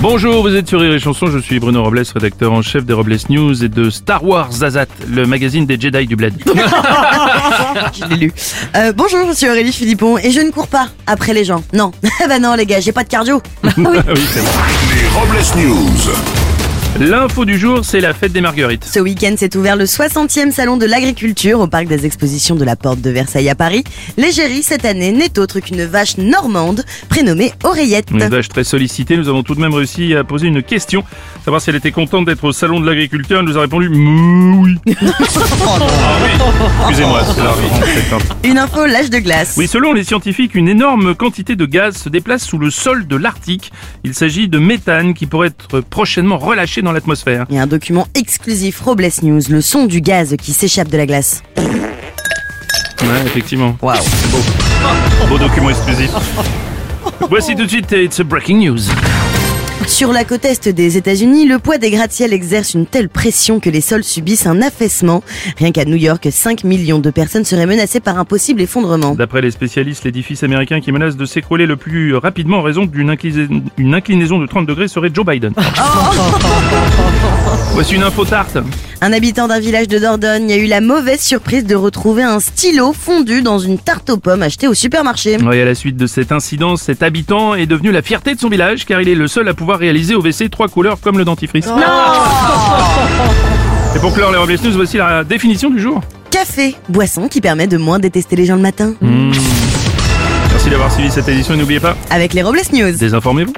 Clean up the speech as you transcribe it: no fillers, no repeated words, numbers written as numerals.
Bonjour, vous êtes sur Rire et Chanson, je suis Bruno Robles, rédacteur en chef des Robles News et de Star Wars Azat, le magazine des Jedi du Bled. Je l'ai lu. Bonjour, je suis Aurélie Philippon et je ne cours pas après les gens. Non, bah non les gars, j'ai pas de cardio. Oui. C'est vrai. Les Robles News. L'info du jour, c'est la fête des marguerites. Ce week-end s'est ouvert le 60e Salon de l'Agriculture au parc des expositions de la Porte de Versailles à Paris. L'égérie cette année n'est autre qu'une vache normande prénommée Oreillette. Une vache très sollicitée, nous avons tout de même réussi à poser une question. Savoir si elle était contente d'être au Salon de l'Agriculture, elle nous a répondu oui. Excusez-moi, c'est la réponse. Une info l'âge de glace. Oui, selon les scientifiques, une énorme quantité de gaz se déplace sous le sol de l'Arctique. Il s'agit de méthane qui pourrait être prochainement relâché dans l'atmosphère. Il y a un document exclusif Robles News, le son du gaz qui s'échappe de la glace. Ouais, effectivement. Waouh, c'est beau. Beau document exclusif. Voici tout de suite, it's a breaking news. Sur la côte est des États-Unis, le poids des gratte-ciels exerce une telle pression que les sols subissent un affaissement. Rien qu'à New York, 5 millions de personnes seraient menacées par un possible effondrement. D'après les spécialistes, l'édifice américain qui menace de s'écrouler le plus rapidement en raison d'une inclinaison de 30 degrés serait Joe Biden. Voici une info tarte. Un habitant d'un village de Dordogne a eu la mauvaise surprise de retrouver un stylo fondu dans une tarte aux pommes achetée au supermarché. Oui, à la suite de cet incident, cet habitant est devenu la fierté de son village car il est le seul à pouvoir réaliser au WC 3 couleurs comme le dentifrice. Oh non. Et pour clore les Robles News, voici la définition du jour. Café, boisson qui permet de moins détester les gens le matin. Merci d'avoir suivi cette édition et n'oubliez pas, avec les Robles News, désinformez-vous.